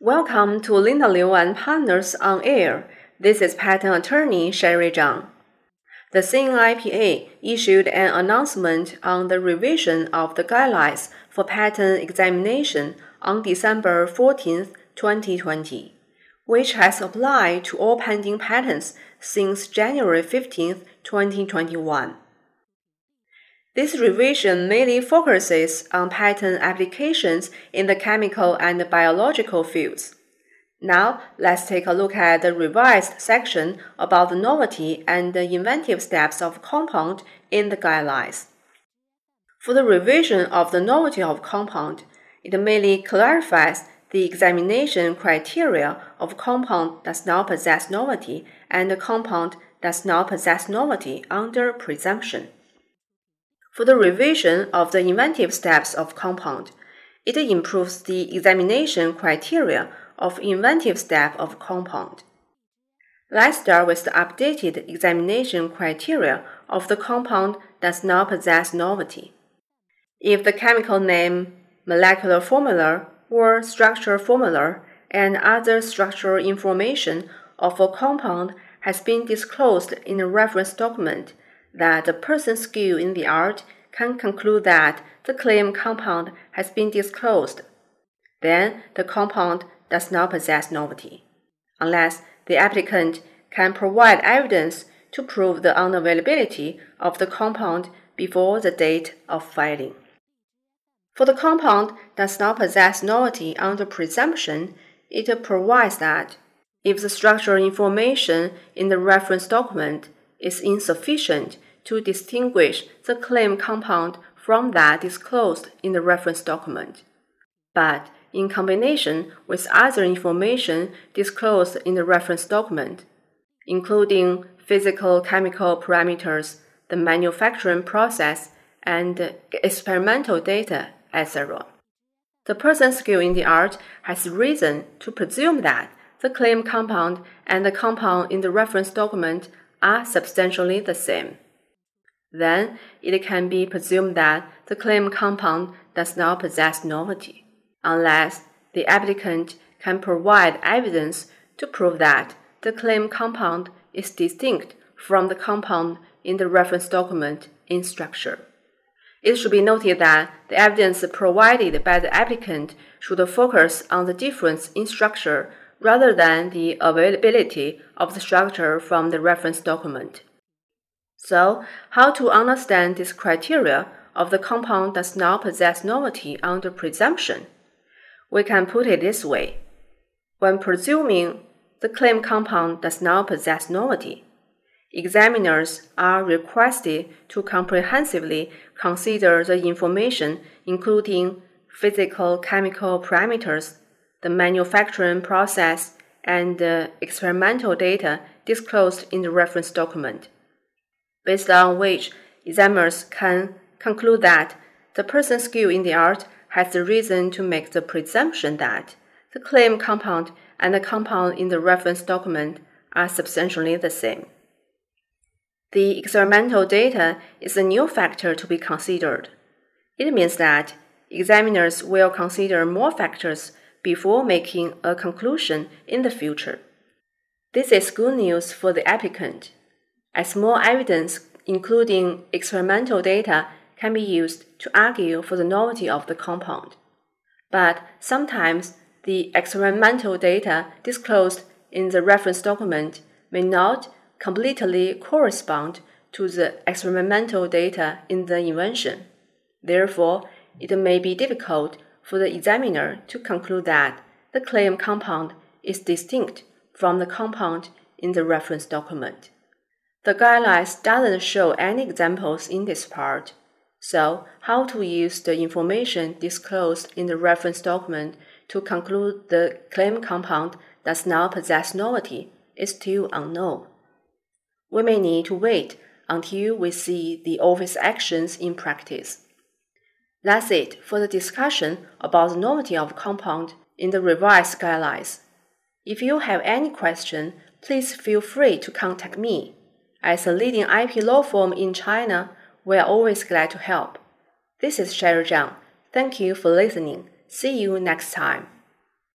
Welcome to Linda Liu and Partners on Air. This is patent attorney Sherry Zhang. The CNIPA issued an announcement on the revision of the Guidelines for Patent Examination on December 14, 2020, which has applied to all pending patents since January 15, 2021. This revision mainly focuses on patent applications in the chemical and biological fields. Now, let's take a look at the revised section about the novelty and the inventive steps of compound in the guidelines. For the revision of the novelty of compound, it mainly clarifies the examination criteria of compound does not possess novelty and the compound does not possess novelty under presumption. For the revision of the inventive steps of compound, it improves the examination criteria of inventive step of compound. Let's start with the updated examination criteria of the compound does not possess novelty. If the chemical name, molecular formula, or structure formula and other structural information of a compound has been disclosed in a reference document, that a person skilled in the art can conclude that the claimed compound has been disclosed, then the compound does not possess novelty, unless the applicant can provide evidence to prove the unavailability of the compound before the date of filing. For the compound does not possess novelty under presumption, it provides that if the structural information in the reference document is insufficient to distinguish the claimed compound from that disclosed in the reference document, but in combination with other information disclosed in the reference document, including physical chemical parameters, the manufacturing process, and experimental data, etc., the person skilled in the art has reason to presume that the claimed compound and the compound in the reference document are substantially the same. Then it can be presumed that the claimed compound does not possess novelty, unless the applicant can provide evidence to prove that the claimed compound is distinct from the compound in the reference document in structure. It should be noted that the evidence provided by the applicant should focus on the difference in structure rather than the availability of the structure from the reference document. So, how to understand this criteria of the compound does not possess novelty under presumption? We can put it this way. When presuming the claimed compound does not possess novelty, examiners are requested to comprehensively consider the information including physical chemical parameters, the manufacturing process, and the experimental data disclosed in the reference document, based on which examiners can conclude that the person skilled in the art has the reason to make the presumption that the claimed compound and the compound in the reference document are substantially the same. The experimental data is a new factor to be considered. It means that examiners will consider more factors before making a conclusion in the future. This is good news for the applicant, as more evidence, including experimental data, can be used to argue for the novelty of the compound. But sometimes the experimental data disclosed in the reference document may not completely correspond to the experimental data in the invention. Therefore, it may be difficult for the examiner to conclude that the claimed compound is distinct from the compound in the reference document. The guidelines doesn't show any examples in this part, so how to use the information disclosed in the reference document to conclude the claimed compound does not possess novelty is still unknown. We may need to wait until we see the office actions in practice. That's it for the discussion about the novelty of compound in the revised guidelines. If you have any question, please feel free to contact me. As a leading IP law firm in China, we are always glad to help. This is Sherry Zhang. Thank you for listening. See you next time.